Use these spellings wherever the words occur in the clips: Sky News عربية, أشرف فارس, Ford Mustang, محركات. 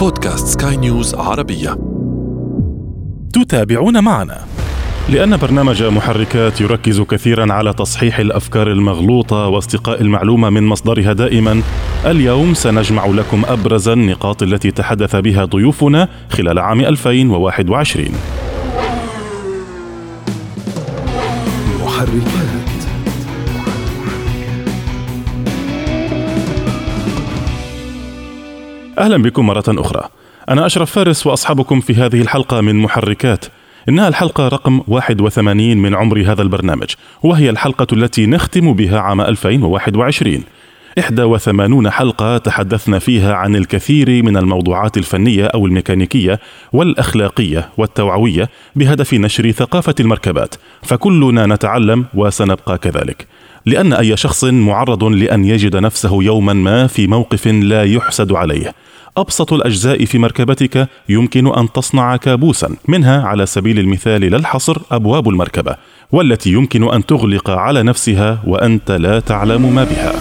بودكاست سكاي نيوز عربية. تتابعون معنا لأن برنامج محركات يركز كثيراً على تصحيح الأفكار المغلوطة واستقاء المعلومة من مصدرها دائماً. اليوم سنجمع لكم أبرز النقاط التي تحدث بها ضيوفنا خلال عام 2021. محركات. أهلا بكم مرة أخرى، أنا أشرف فارس وأصحابكم في هذه الحلقة من محركات. إنها الحلقة رقم 81 من عمر هذا البرنامج، وهي الحلقة التي نختم بها عام 2021. 81 حلقة تحدثنا فيها عن الكثير من الموضوعات الفنية أو الميكانيكية والأخلاقية والتوعوية بهدف نشر ثقافة المركبات، فكلنا نتعلم وسنبقى كذلك، لأن أي شخص معرض لأن يجد نفسه يوما ما في موقف لا يحسد عليه. أبسط الأجزاء في مركبتك يمكن أن تصنع كابوسا، منها على سبيل المثال للحصر أبواب المركبة، والتي يمكن أن تغلق على نفسها وأنت لا تعلم ما بها.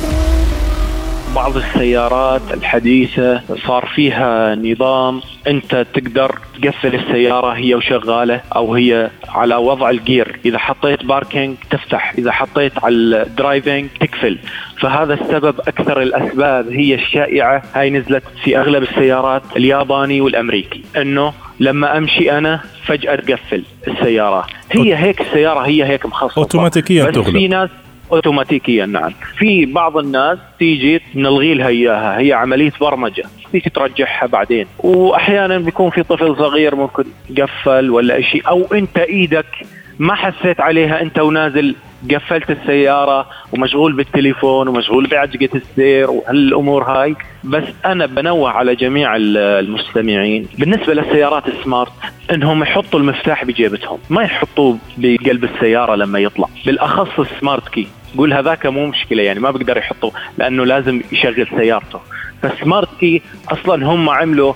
بعض السيارات الحديثة صار فيها نظام أنت تقدر تقفل السيارة هي وشغالة أو هي على وضع الجير، إذا حطيت باركينج تفتح، إذا حطيت على الدرايفينج تقفل. فهذا السبب أكثر الأسباب هي الشائعة، هاي نزلت في أغلب السيارات الياباني والأمريكي، أنه لما أمشي أنا فجأة تقفل السيارة، هي هيك السيارة هي هيك مخصصة أوتوماتيكيا تغلق اوتوماتيكيا. نعم، في بعض الناس تيجي نلغي لها اياها، هي عمليه برمجه تيجي ترجعها بعدين، واحيانا بيكون في طفل صغير ممكن قفل ولا شيء، او انت ايدك ما حسيت عليها انت ونازل قفلت السياره ومشغول بالتليفون ومشغول بعجقه السير وهالامور هاي. بس انا بنوه على جميع المستمعين بالنسبه للسيارات السمارت انهم يحطوا المفتاح بجيبتهم، ما يحطوه بقلب السياره لما يطلع، بالاخص السمارت كي. قول هذاك مو مشكلة، يعني ما بقدر يحطه لأنه لازم يشغل سيارته. فالسمارت كي أصلا هم عملوا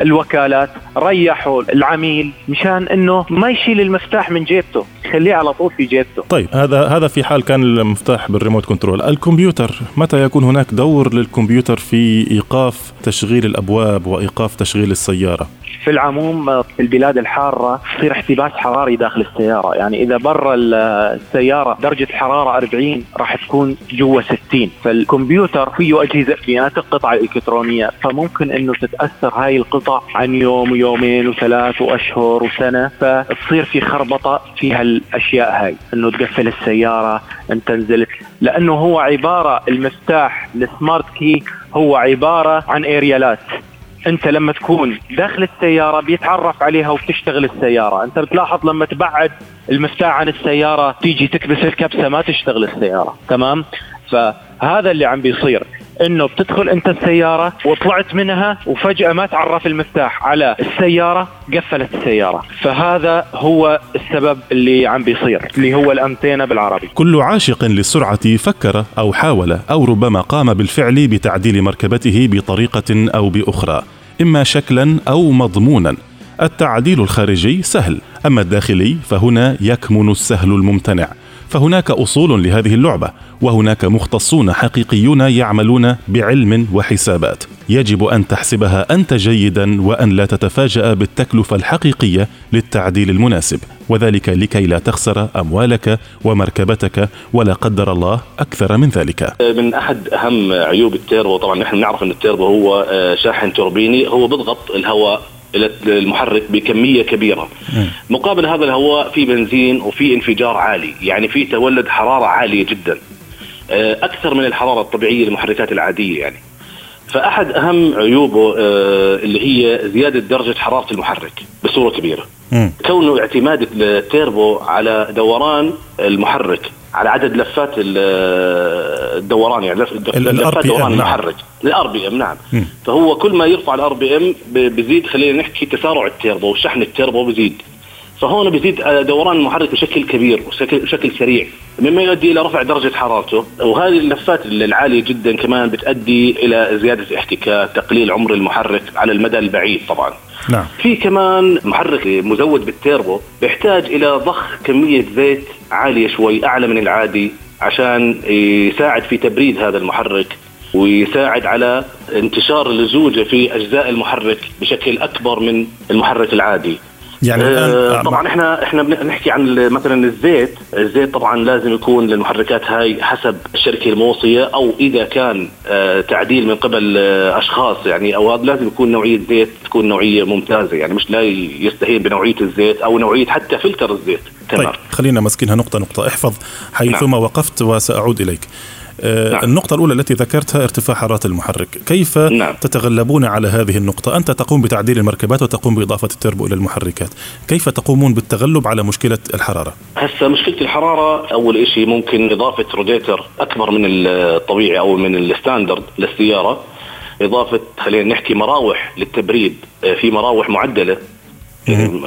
الوكالات ريحوا العميل مشان أنه ما يشيل المفتاح من جيبته، يخليه على طول في جيبته. طيب، هذا في حال كان المفتاح بالريموت كنترول. الكمبيوتر، متى يكون هناك دور للكمبيوتر في إيقاف تشغيل الأبواب وإيقاف تشغيل السيارة؟ في العموم في البلاد الحارة يصير احتباس حراري داخل السيارة، يعني إذا برا السيارة درجة حرارة 40 راح تكون جوا 60. فالكمبيوتر فيه أجهزة بيانات القطع الإلكترونية، فممكن إنه تتأثر هاي القطع عن يوم ويومين وثلاث وأشهر وسنة، فتصير في خربطة في هالأشياء هاي، إنه تقفل السيارة أنت نزلت، لأنه هو عبارة المفتاح السمارت كي هو عبارة عن إيريالات، انت لما تكون داخل السياره بيتعرف عليها وبتشتغل السياره. انت بتلاحظ لما تبعد المفتاح عن السياره تيجي تكبس الكبسه ما تشتغل السياره، تمام؟ فهذا اللي عم بيصير، انه بتدخل انت السياره وطلعت منها وفجاه ما تعرف المفتاح على السياره قفلت السياره. فهذا هو السبب اللي عم بيصير، اللي هو الأنتينة بالعربي. كل عاشق للسرعه فكر او حاول او ربما قام بالفعل بتعديل مركبته بطريقه او باخرى، إما شكلاً أو مضموناً. التعديل الخارجي سهل، أما الداخلي فهنا يكمن السهل الممتنع. فهناك أصول لهذه اللعبة، وهناك مختصون حقيقيون يعملون بعلم وحسابات يجب أن تحسبها أنت جيداً، وأن لا تتفاجأ بالتكلفة الحقيقية للتعديل المناسب، وذلك لكي لا تخسر أموالك ومركبتك ولا قدر الله أكثر من ذلك. من أحد أهم عيوب التيربو، طبعاً نحن نعرف أن التيربو هو شاحن توربيني، هو بضغط الهواء إلى المحرك بكمية كبيرة، مقابل هذا الهواء في بنزين وفي انفجار عالي، يعني في تولد حرارة عالية جدا أكثر من الحرارة الطبيعية للمحركات العادية يعني. فأحد أهم عيوبه اللي هي زيادة درجة حرارة المحرك بصورة كبيرة. كونه اعتمادك للتيربو على دوران المحرك على عدد لفات الدوران، يعني لفات دوران المحرك الRPM. نعم، فهو كل ما يرفع الRPM بزيد، خلينا نحكي تسارع التيربو وشحن التيربو بزيد، فهون بزيد دوران المحرك بشكل كبير وشكل سريع، مما يؤدي إلى رفع درجة حرارته. وهذه اللفات العالية جدا كمان بتؤدي إلى زيادة احتكاك، تقليل عمر المحرك على المدى البعيد طبعا. نعم. في كمان محرك مزود بالتيربو بيحتاج إلى ضخ كمية زيت عالية شوي أعلى من العادي عشان يساعد في تبريد هذا المحرك ويساعد على انتشار اللزوجة في أجزاء المحرك بشكل أكبر من المحرك العادي. يعني طبعا احنا بنحكي عن مثلا الزيت طبعا لازم يكون للمحركات هاي حسب الشركه الموصيه، او اذا كان تعديل من قبل اشخاص يعني، او لازم يكون نوعيه زيت تكون نوعيه ممتازه، يعني مش لا يستهين بنوعيه الزيت او نوعيه حتى فلتر الزيت. تمام. طيب خلينا مسكينها نقطه نقطه، احفظ حيثما وقفت وساعود اليك. نعم. النقطة الأولى التي ذكرتها ارتفاع حرارة المحرك، كيف نعم. تتغلبون على هذه النقطة؟ أنت تقوم بتعديل المركبات وتقوم بإضافة التربو إلى المحركات، كيف تقومون بالتغلب على مشكلة الحرارة؟ هسه مشكلة الحرارة أول إشي ممكن إضافة روديتر أكبر من الطبيعي أو من الستاندرد للسيارة، إضافة خلينا نحكي مراوح للتبريد، في مراوح معدلة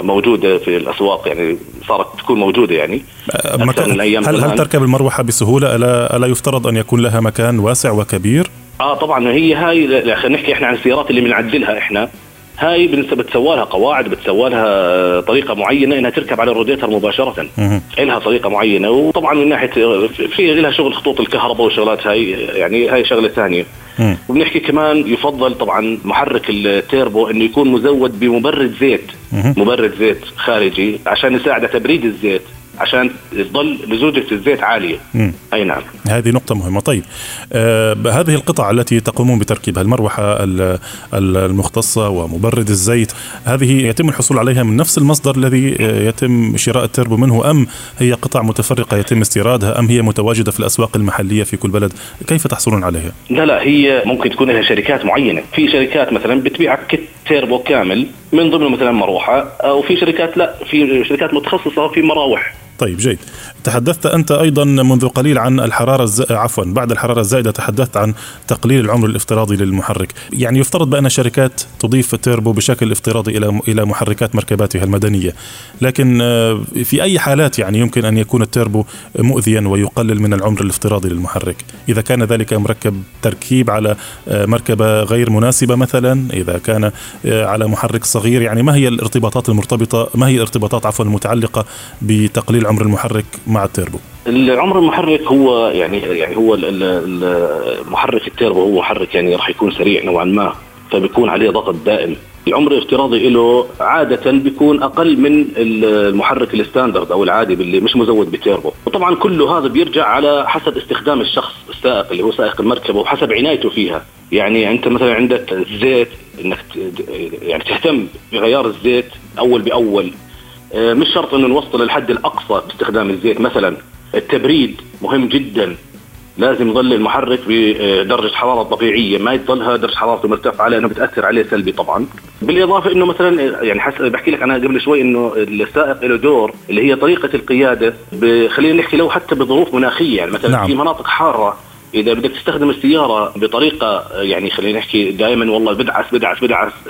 موجودة في الأسواق يعني صارت تكون موجودة يعني. هل تركب المروحة بسهولة؟ ألا يفترض أن يكون لها مكان واسع وكبير؟ طبعا هي هاي خلينا نحكي احنا عن السيارات اللي بنعدلها احنا، هاي بتسوالها قواعد، بتسوالها طريقة معينة انها تركب على الروديتر مباشرة، لها طريقة معينة. وطبعا من ناحية في لها شغل خطوط الكهرباء وشغلات هاي، يعني هاي شغلة ثانية. وبنحكي كمان يفضل طبعا محرك التيربو انه يكون مزود بمبرد زيت، مبرد زيت خارجي عشان يساعد على تبريد الزيت، عشان تظل لزوجة الزيت عالية. أي نعم، هذه نقطة مهمة. طيب هذه القطع التي تقومون بتركيبها، المروحة المختصة ومبرد الزيت، هذه يتم الحصول عليها من نفس المصدر الذي يتم شراء التربو منه، أم هي قطع متفرقة يتم استيرادها، أم هي متواجدة في الأسواق المحلية في كل بلد؟ كيف تحصلون عليها؟ لا هي ممكن تكون لها شركات معينة، في شركات مثلا بتبيع كت تيربو كامل من ضمن مثلا مروحة، أو في شركات لا، في شركات متخصصة في مراوح. طيب جيد. تحدثت أنت أيضا منذ قليل عن الحرارة بعد الحرارة الزائدة تحدثت عن تقليل العمر الافتراضي للمحرك، يعني يفترض بأن شركات تضيف التيربو بشكل افتراضي إلى محركات مركباتها المدنية، لكن في أي حالات يعني يمكن أن يكون التيربو مؤذيا ويقلل من العمر الافتراضي للمحرك؟ إذا كان ذلك مركب تركيب على مركبة غير مناسبة مثلا، إذا كان على محرك صغير، يعني ما هي الارتباطات المتعلقة بتقليل عمر المحرك مع التيربو؟ العمر المحرك هو يعني هو المحرك التيربو هو محرك يعني راح يكون سريع نوعا ما، فبيكون عليه ضغط دائم. العمر الافتراضي له عادة بيكون أقل من المحرك الستاندرد أو العادي اللي مش مزود بتيربو، وطبعا كل هذا بيرجع على حسب استخدام الشخص السائق اللي هو سائق المركبة وحسب عنايته فيها. يعني أنت مثلا عندك الزيت، إنك يعني تهتم بغيار الزيت أول بأول، مش شرط إنه نوصل للحد الأقصى باستخدام الزيت. مثلا التبريد مهم جدا، لازم يظل المحرك بدرجة حرارة طبيعية، ما يظلها درجة حرارة مرتفعة لأنه بتأثر عليه سلبي طبعا. بالإضافة إنه مثلا يعني بحكي لك أنا قبل شوي إنه السائق له دور اللي هي طريقة القيادة، خلينا نحكي لو حتى بظروف مناخية، يعني مثلا نعم. في مناطق حارة إذا بدك تستخدم السيارة بطريقة يعني خلينا نحكي دائما والله بدعس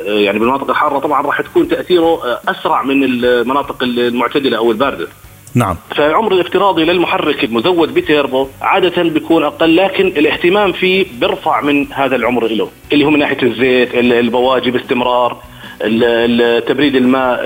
يعني بالمناطق الحارة طبعا راح تكون تأثيره أسرع من المناطق المعتدلة أو الباردة. نعم. فالعمر الافتراضي للمحرك المزود بتيربو عادة بيكون أقل، لكن الاهتمام فيه برفع من هذا العمر له، اللي هو من ناحية الزيت، البواجي باستمرار، تبريد الماء،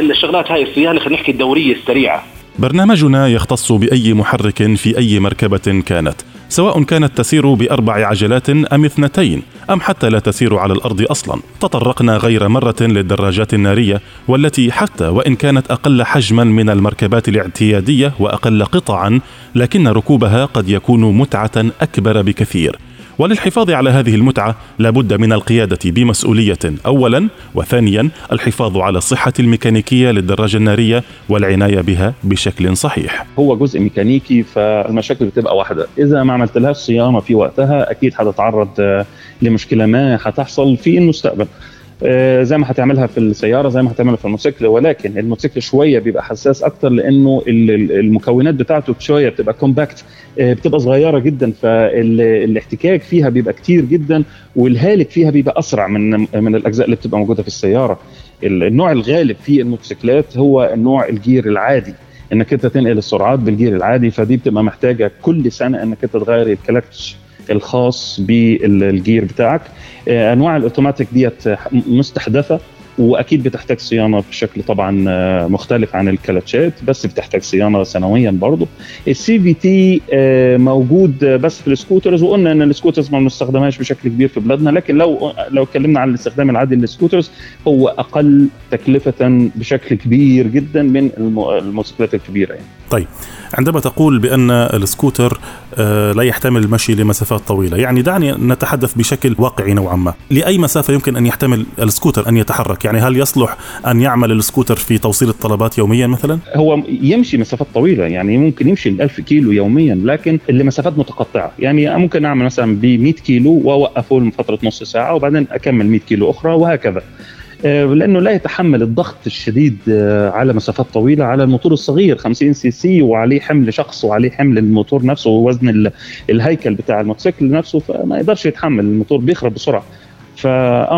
الشغلات هاي الصيانة خلينا نحكي الدورية السريعة. برنامجنا يختص بأي محرك في أي مركبة كانت، سواء كانت تسير بأربع عجلات أم اثنتين أم حتى لا تسير على الأرض أصلا. تطرقنا غير مرة للدراجات النارية، والتي حتى وإن كانت أقل حجما من المركبات الاعتيادية وأقل قطعا، لكن ركوبها قد يكون متعة أكبر بكثير. وللحفاظ على هذه المتعة لابد من القيادة بمسؤولية أولا، وثانيا الحفاظ على الصحة الميكانيكية للدراجة النارية والعناية بها بشكل صحيح. هو جزء ميكانيكي، فالمشاكل بتبقى واحدة، إذا ما عملت لها صيانة في وقتها أكيد هتتعرض لمشكلة ما هتحصل في المستقبل، زي ما هتعملها في السيارة زي ما هتعملها في الموتوسيكل. ولكن الموتوسيكل شوية بيبقى حساس أكتر، لأنه المكونات بتاعته شوية بتبقى كومباكت، بتبقى صغيرة جدا، فالاحتكاك فيها بيبقى كتير جدا، والهالك فيها بيبقى أسرع من الأجزاء اللي بتبقى موجودة في السيارة. النوع الغالب في الموتوسيكلات هو النوع الجير العادي، إنك أنت تنقل السرعات بالجير العادي، فدي بتبقى محتاجة كل سنة إنك أنت تغير الكلاتش الخاص بالجير بتاعك. انواع الاوتوماتيك ديت مستحدثه واكيد بتحتاج صيانه بشكل طبعا مختلف عن الكلتشات، بس بتحتاج صيانه سنويا. برضه السي في تي موجود بس في السكوترز، وقلنا ان السكوترز ما بنستخدمهاش بشكل كبير في بلادنا، لكن لو اتكلمنا عن الاستخدام العادي للسكوترز هو اقل تكلفه بشكل كبير جدا من الموتوسيكلات الكبيره يعني. طيب عندما تقول بان السكوتر لا يحتمل المشي لمسافات طويله، يعني دعني نتحدث بشكل واقعي نوعا ما، لاي مسافه يمكن ان يحتمل السكوتر ان يتحرك؟ يعني هل يصلح ان يعمل السكوتر في توصيل الطلبات يوميا مثلا؟ هو يمشي مسافات طويله، يعني ممكن يمشي 1000 كيلو يوميا، لكن لمسافات متقطعه، يعني ممكن اعمل مثلا ب 100 كيلو واوقفه لفتره نص ساعه وبعدين اكمل 100 كيلو اخرى وهكذا، لأنه لا يتحمل الضغط الشديد على مسافات طويلة على الموتور الصغير 50 سي سي، وعليه حمل شخص وعليه حمل الموتور نفسه ووزن الهيكل بتاع الموتوسيكل نفسه، فما يقدرش يتحمل، الموتور بيخرب بسرعة،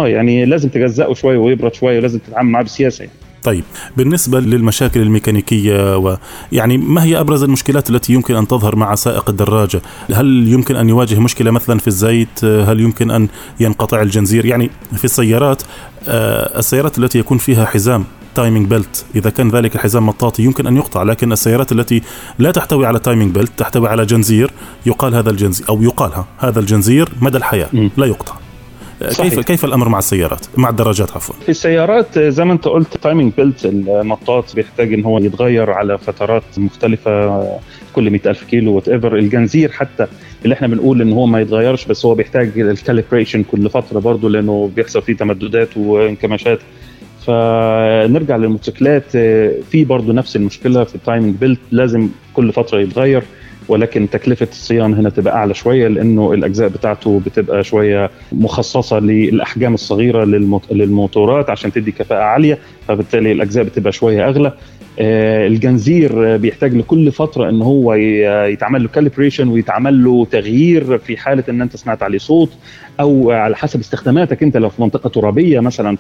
يعني لازم تجزأه شوية ويبرد شوية ولازم تتعامل معه بسياسة يعني. طيب بالنسبة للمشاكل الميكانيكية، ويعني ما هي أبرز المشكلات التي يمكن أن تظهر مع سائق الدراجة؟ هل يمكن أن يواجه مشكلة مثلا في الزيت؟ هل يمكن أن ينقطع الجنزير؟ يعني في السيارات التي يكون فيها حزام تايمينج بيلت، إذا كان ذلك الحزام مطاطي يمكن أن يقطع، لكن السيارات التي لا تحتوي على تايمينج بيلت، تحتوي على جنزير يقال هذا الجنزير مدى الحياة لا يقطع. كيف الأمر مع السيارات، مع الدراجات عفوا؟ في السيارات زي ما انت قلت تايمينج بيلت المطاط بيحتاج ان هو يتغير على فترات مختلفة كل 100,000 كيلو وتقفر. الجنزير حتى اللي احنا بنقول ان هو ما يتغيرش، بس هو بيحتاج الكاليبريشن كل فترة برضو، لانه بيحصل فيه تمددات وانكماشات. فنرجع للموتوسيكلات، في برضو نفس المشكلة في التايمينج بيلت، لازم كل فترة يتغير، ولكن تكلفة الصيانة هنا تبقى أعلى شوية، لأنه الأجزاء بتاعته بتبقى شوية مخصصة للأحجام الصغيرة للموتورات عشان تدي كفاءة عالية، فبالتالي الأجزاء بتبقى شوية أغلى. الجنزير بيحتاج لكل فترة إن هو يتعمل له كاليبريشن ويتعمل له تغيير في حالة إن أنت سمعت عليه صوت، أو على حسب استخداماتك أنت لو في منطقة ترابية مثلا،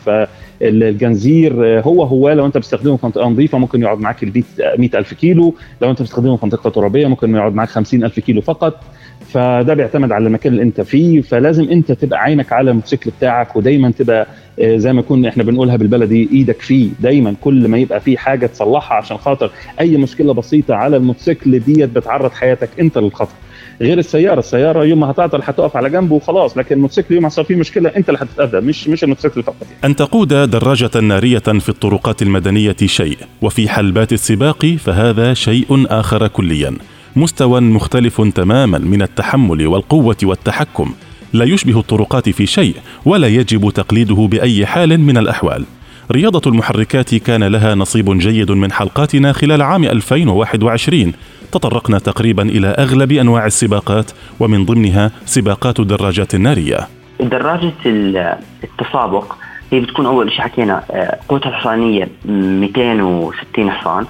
فالجنزير هو لو أنت بتستخدمه في منطقة نظيفة ممكن يقعد معاك 100,000 كيلو، لو أنت بتستخدمه في منطقة ترابية ممكن يقعد معاك 50,000 كيلو فقط. فده بيعتمد على المكان اللي انت فيه، فلازم انت تبقى عينك على الموتوسيكل بتاعك، ودايما تبقى زي ما كنا احنا بنقولها بالبلدي ايدك فيه دايما، كل ما يبقى فيه حاجه تصلحها، عشان خاطر اي مشكله بسيطه على الموتوسيكل ديت بتعرض حياتك انت للخطر. غير السياره يوم ما هتعطل هتقف على جنبه وخلاص، لكن الموتوسيكل يوم ما صار فيه مشكله انت اللي هتتاذى، مش الموتوسيكل فقط يعني. ان تقود دراجه ناريه في الطرقات المدنيه شيء، وفي حلبات السباق فهذا شيء اخر كليا، مستوى مختلف تماما من التحمل والقوة والتحكم، لا يشبه الطرقات في شيء ولا يجب تقليده بأي حال من الأحوال. رياضة المحركات كان لها نصيب جيد من حلقاتنا خلال عام 2021، تطرقنا تقريبا إلى أغلب أنواع السباقات ومن ضمنها سباقات الدراجات النارية. دراجة التسابق هي بتكون أول شيء حكينا قوتها الحصانية 260 حصان،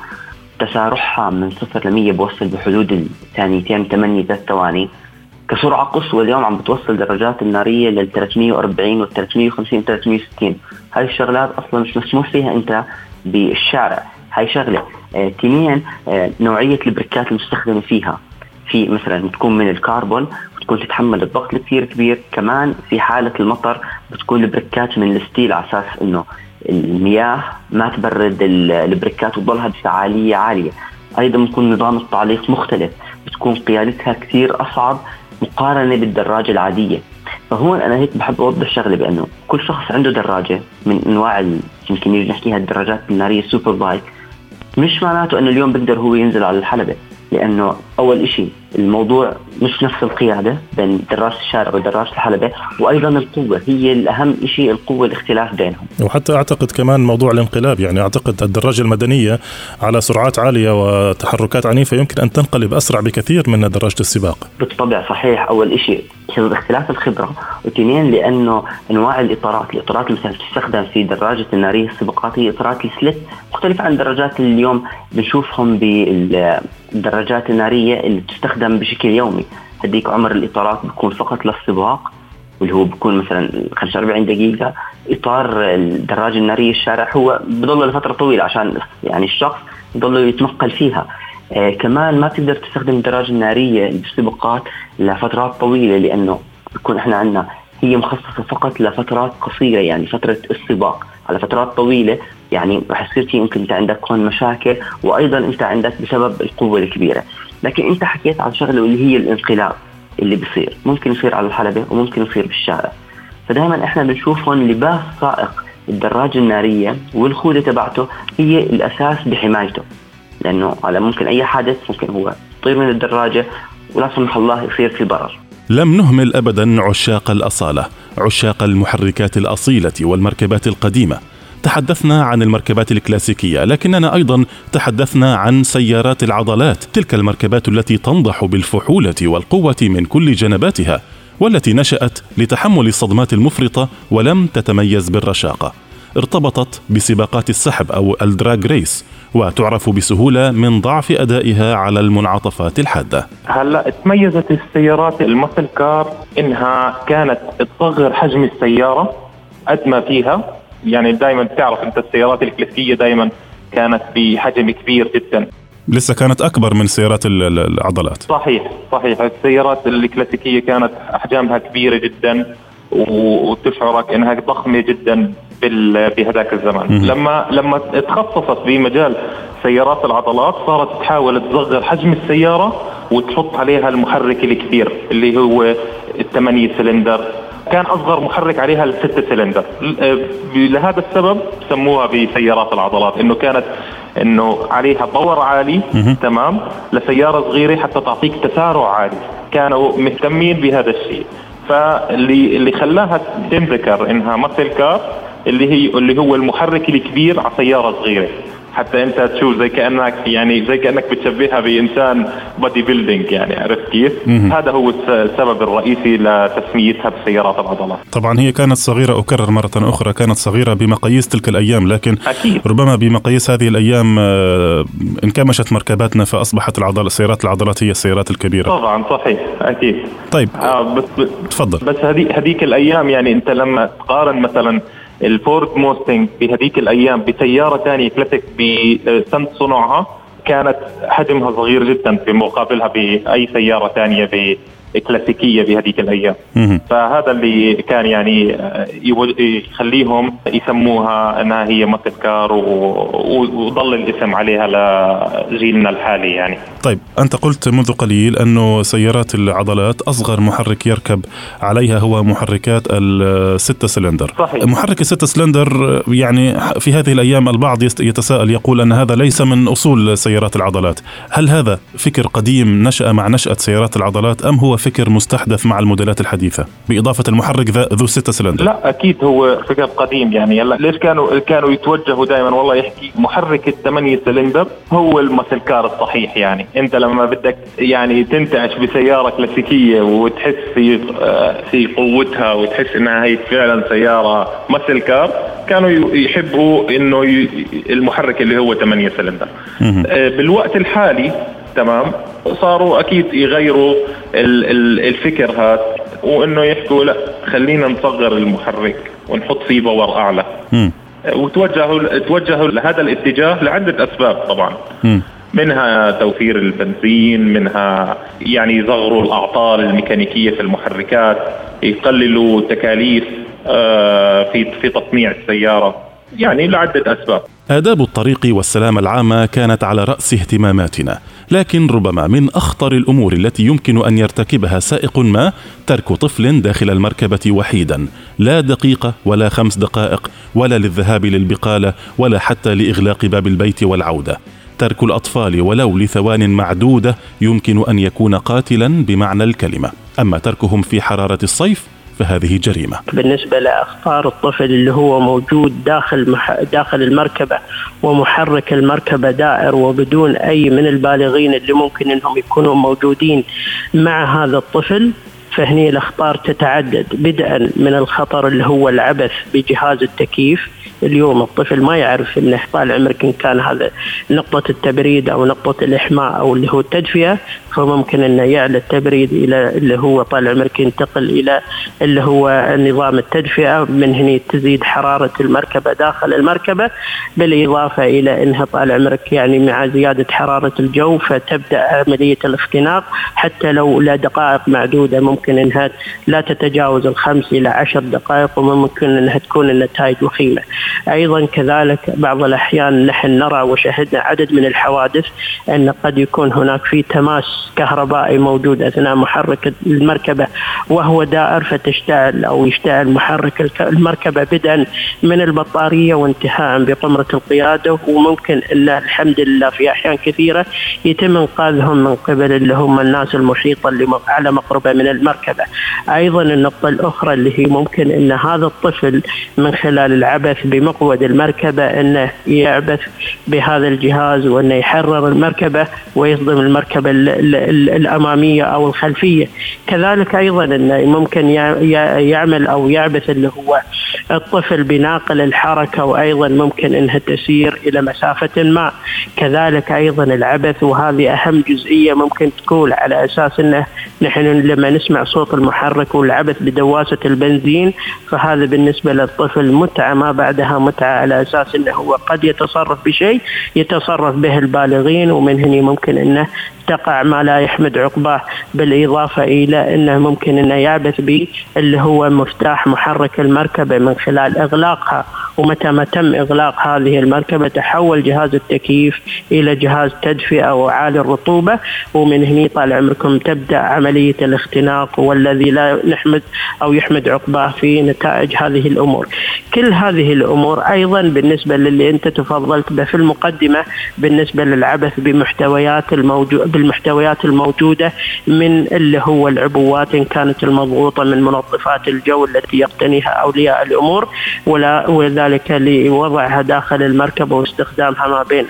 تسارعها من 0 ل 100 بوصل بحدود 2.8 ثواني، كسرعة قصوى اليوم عم بتوصل درجات النارية لل340 وال350 360. هاي الشغلات أصلا مش مسموح فيها أنت بالشارع، هاي شغلة. تنين نوعية البريكات المستخدمة فيها، في مثلا بتكون من الكربون وتكون تتحمل الضغط كثير كبير، كمان في حالة المطر بتكون البريكات من الستيل على أساس إنه المياه ما تبرد البريكات وتضلها بفعالية عالية. أيضا بيكون نظام التعليق مختلف، بتكون قيادتها كثير أصعب مقارنة بالدراجة العادية. فهون أنا هيك بحب أوضح شغلة، بأنه كل شخص عنده دراجة من أنواع يمكن نحكيها الدراجات النارية السوبر بايك، مش معناته أنه اليوم بقدر هو ينزل على الحلبة، لأنه أول إشي الموضوع مش نفس القيادة بين دراجة الشارع ودراجة الحلبة، وأيضا القوة هي الأهم إشي، القوة الاختلاف بينهم. وحتى أعتقد كمان موضوع الانقلاب، يعني أعتقد الدراجة المدنية على سرعات عالية وتحركات عنيفة يمكن أن تنقلب أسرع بكثير من دراجة السباق. بالطبع صحيح، أول إشي اختلاف الخبرة، وثانيا لأنه أنواع الإطارات مثلا تستخدم في دراجة النارية السباقات هي إطارات السلت، مختلفة عن دراجات اليوم بنشوفهم بالدراجات النارية اللي بتستخدم بشكل يومي. هديك عمر الإطارات بيكون فقط للسباق، واللي هو بيكون مثلا 45 دقيقة. إطار الدراجة النارية الشارع هو بضل لفترة طويلة عشان يعني الشخص بضل يتنقل فيها. كمان ما تقدر تستخدم الدراجة النارية بالسباقات لفترات طويلة، لأنه بيكون إحنا عنا هي مخصصة فقط لفترات قصيرة، يعني فترة السباق. على فترات طويله، يعني رح يصير في يمكن انت عندك هون مشاكل، وايضا انت عندك بسبب القوه الكبيره. لكن انت حكيت عن شغله اللي هي الانقلاب اللي بيصير، ممكن يصير على الحلبة وممكن يصير بالشارع. فدائما احنا بنشوف هون لباس سائق الدراجة النارية والخوذة تبعته هي الأساس بحمايته، لأنه على ممكن أي حادث ممكن هو يطير من الدراجة ولا سمح الله يصير في ضرر. لم نهمل أبدا عشاق الأصالة، عشاق المحركات الأصيلة والمركبات القديمة. تحدثنا عن المركبات الكلاسيكية، لكننا أيضا تحدثنا عن سيارات العضلات، تلك المركبات التي تنضح بالفحولة والقوة من كل جنباتها، والتي نشأت لتحمل الصدمات المفرطة ولم تتميز بالرشاقة. ارتبطت بسباقات السحب أو الدراج ريس، وتعرف بسهولة من ضعف أدائها على المنعطفات الحادة. هلأ تميزت السيارات المسل كار إنها كانت تصغر حجم السيارة قد ما فيها، يعني دائما تعرف أنت السيارات الكلاسيكية دائما كانت بحجم كبير جدا، لسه كانت أكبر من سيارات العضلات. صحيح، السيارات الكلاسيكية كانت أحجامها كبيرة جدا وتشعرك أنها ضخمة جدا بهذاك الزمن. لما تخصصت بمجال سيارات العضلات صارت تحاول تصغر حجم السيارة وتحط عليها المحرك الكبير اللي هو 8 سلندر. كان أصغر محرك عليها 6 سلندر، لهذا السبب سموها بسيارات العضلات، إنه كانت إنه عليها باور عالي تمام لسيارة صغيرة حتى تعطيك تسارع عالي. كانوا مهتمين بهذا الشيء، فاللي خلاها تنذكر إنها مثل كار اللي هو المحرك الكبير على سيارة صغيرة، حتى أنت تشوف زي كأنك بتشبهها بإنسان بودي بيلدينج، يعني عرفت كيف؟ هذا هو السبب الرئيسي لتسميتها بسيارات العضلات. طبعا هي كانت صغيرة، أكرر مرة أخرى، كانت صغيرة بمقاييس تلك الأيام، لكن أكيد. ربما بمقاييس هذه الأيام انكمشت مركباتنا فأصبحت سيارات العضلات هي السيارات الكبيرة. طبعا صحيح أكيد. طيب تفضل. بس هذيك الأيام، يعني أنت لما تقارن مثلا الفورد موستنج بهذيك الأيام بسيارة تانية كلاسيك بسنة صنعها كانت حجمها صغير جدا في مقابلها بأي سيارة تانية كلاسيكية بهذيك الأيام. فهذا اللي كان يعني يخليهم يسموها أنها هي مثل كار، وظل الاسم عليها لجيلنا الحالي يعني. طيب أنت قلت منذ قليل أنه سيارات العضلات أصغر محرك يركب عليها هو محركات 6 سلندر. صحيح. محرك 6 سلندر، يعني في هذه الأيام البعض يتساءل يقول أن هذا ليس من أصول سيارات العضلات. هل هذا فكر قديم نشأ مع نشأة سيارات العضلات، أم هو فكر مستحدث مع الموديلات الحديثة بإضافة المحرك ذو 6 سلندر؟ لا أكيد هو فكر قديم. يعني ليش كانوا يتوجهوا دائما والله يحكي محرك 8 سلندر هو المسلكار الصحيح. يعني أنت لما بدك يعني تنتعش بسيارة كلاسيكية وتحس في قوتها وتحس إنها هي فعلا سيارة مسلكار، كانوا يحبوا إنه المحرك اللي هو 8 سلندر. بالوقت الحالي تمام صاروا أكيد يغيروا الفكر هذا، وإنه يحكوا لا خلينا نصغر المحرك ونحط فيه باور أعلى. وتوجهوا لهذا الاتجاه لعدة أسباب طبعا. منها توفير البنزين، منها يعني يصغروا الأعطال الميكانيكية في المحركات، يقللوا تكاليف في تصنيع السيارة، يعني لعدة أسباب. آداب الطريق والسلامة العامة كانت على رأس اهتماماتنا، لكن ربما من أخطر الأمور التي يمكن أن يرتكبها سائق ما ترك طفل داخل المركبة وحيدا، لا دقيقة ولا 5 دقائق ولا للذهاب للبقالة ولا حتى لإغلاق باب البيت والعودة. ترك الأطفال ولو لثوان معدودة يمكن أن يكون قاتلا بمعنى الكلمة، أما تركهم في حرارة الصيف فهذه جريمة. بالنسبة لأخطار الطفل اللي هو موجود داخل المركبة ومحرك المركبة دائر، وبدون أي من البالغين اللي ممكن أنهم يكونوا موجودين مع هذا الطفل، فهني الأخطار تتعدد، بدءا من الخطر اللي هو العبث بجهاز التكييف. اليوم الطفل ما يعرف أنه طال عمرك إن كان هذا نقطة التبريد أو نقطة الإحماء أو اللي هو التدفئة، فممكن أنه يعلى التبريد إلى اللي هو طال عمرك ينتقل إلى اللي هو نظام التدفئة. من هنا تزيد حرارة المركبة داخل المركبة، بالإضافة إلى أنها طال عمرك يعني مع زيادة حرارة الجو فتبدأ عملية الاختناق، حتى لو لا دقائق معدودة ممكن أنها لا تتجاوز 5 إلى 10 دقائق، وممكن أنها تكون النتائج وخيمة. أيضا كذلك بعض الأحيان نحن نرى وشهدنا عدد من الحوادث أن قد يكون هناك في تماس كهربائي موجود أثناء محرك المركبة وهو دائر، فتشتعل أو يشتعل محرك المركبة بدءا من البطارية وانتهاء بقمرة القيادة، وممكن إلا الحمد لله في أحيان كثيرة يتم إنقاذهم من قبل اللي هم الناس المحيطة اللي على مقربة من المركبة. أيضا النقطة الأخرى اللي هي ممكن أن هذا الطفل من خلال العبث بمقود المركبة أنه يعبث بهذا الجهاز وأنه يحرر المركبة ويصدم المركبة الأمامية أو الخلفية. كذلك أيضا أنه ممكن يعمل أو يعبث اللي هو الطفل بناقل الحركة، وأيضا ممكن أنها تسير إلى مسافة ما. كذلك أيضا العبث، وهذه أهم جزئية ممكن تكون على أساس أنه نحن لما نسمع صوت المحرك والعبث بدواسة البنزين فهذا بالنسبة للطفل متعة ما بعدها متعة، على أساس أنه هو قد يتصرف بشيء يتصرف به البالغين، ومن هنا ممكن أنه تقع ما لا يحمد عقباه. بالإضافة إلى أنه ممكن أنه يعبث به اللي هو مفتاح محرك المركبة من خلال إغلاقها، ومتى ما تم إغلاق هذه المركبة تحول جهاز التكييف إلى جهاز تدفئة أو عالي الرطوبة، ومن هنا طال عمركم تبدأ عملية الاختناق والذي لا نحمد أو يحمد عقباه في نتائج هذه الأمور. كل هذه الأمور أيضا بالنسبة للي أنت تفضلت به في المقدمة بالنسبة للعبث بالمحتويات الموجودة من اللي هو العبوات إن كانت المضغوطة من منظفات الجو التي يقتنيها أولياء الأمور، وذلك لوضعها داخل المركبة واستخدامها ما بين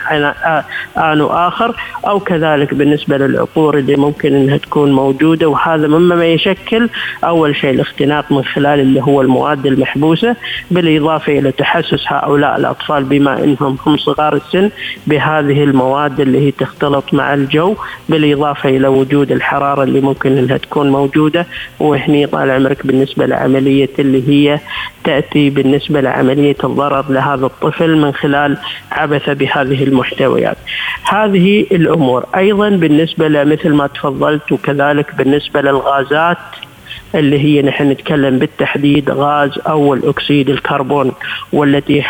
آن وآخر، أو كذلك بالنسبة للعطور اللي ممكن أنها تكون موجودة، وهذا مما يشكل أول شيء الاختناق من خلال اللي هو المواد المحبوسة، بالإضافة إلى تحسس هؤلاء الأطفال بما أنهم هم صغار السن بهذه المواد اللي هي تختلط مع الجو، بالإضافة إلى وجود الحرارة اللي ممكن أنها تكون موجودة. وهني طال عمرك بالنسبة لعملية اللي هي تأتي بالنسبة لعملية الضرر لهذا الطفل من خلال عبثه بهذه المحتويات. هذه الأمور أيضا بالنسبة لمثل ما تفضلت، وكذلك بالنسبة للغازات اللي هي نحن نتكلم بالتحديد غاز أول أكسيد الكربون، والتي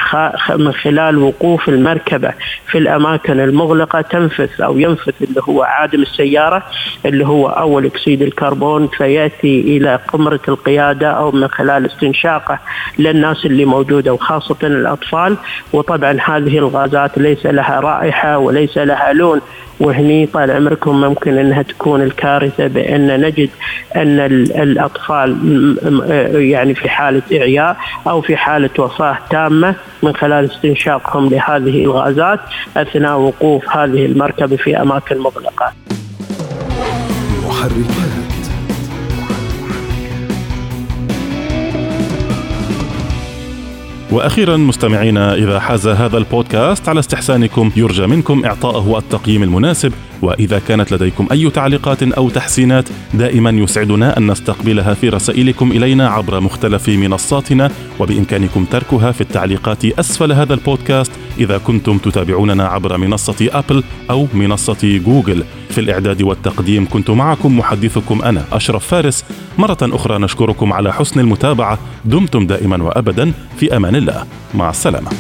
من خلال وقوف المركبة في الأماكن المغلقة تنفث أو ينفث اللي هو عادم السيارة اللي هو أول أكسيد الكربون، فيأتي إلى قمرة القيادة أو من خلال استنشاقه للناس اللي موجودة وخاصة الأطفال. وطبعا هذه الغازات ليس لها رائحة وليس لها لون، وهني طال عمركم ممكن أنها تكون الكارثة بأن نجد أن الأطفال يعني في حالة إعياء أو في حالة وفاة تامة من خلال استنشاقهم لهذه الغازات أثناء وقوف هذه المركبة في أماكن مغلقة. محركات. وأخيرا مستمعينا، إذا حاز هذا البودكاست على استحسانكم يرجى منكم إعطائه التقييم المناسب، وإذا كانت لديكم أي تعليقات أو تحسينات دائما يسعدنا أن نستقبلها في رسائلكم إلينا عبر مختلف منصاتنا، وبإمكانكم تركها في التعليقات أسفل هذا البودكاست إذا كنتم تتابعوننا عبر منصة أبل أو منصة جوجل. في الإعداد والتقديم كنت معكم محدثكم أنا أشرف فارس. مرة أخرى نشكركم على حسن المتابعة. دمتم دائما وأبدا في أمان الله. مع السلامة.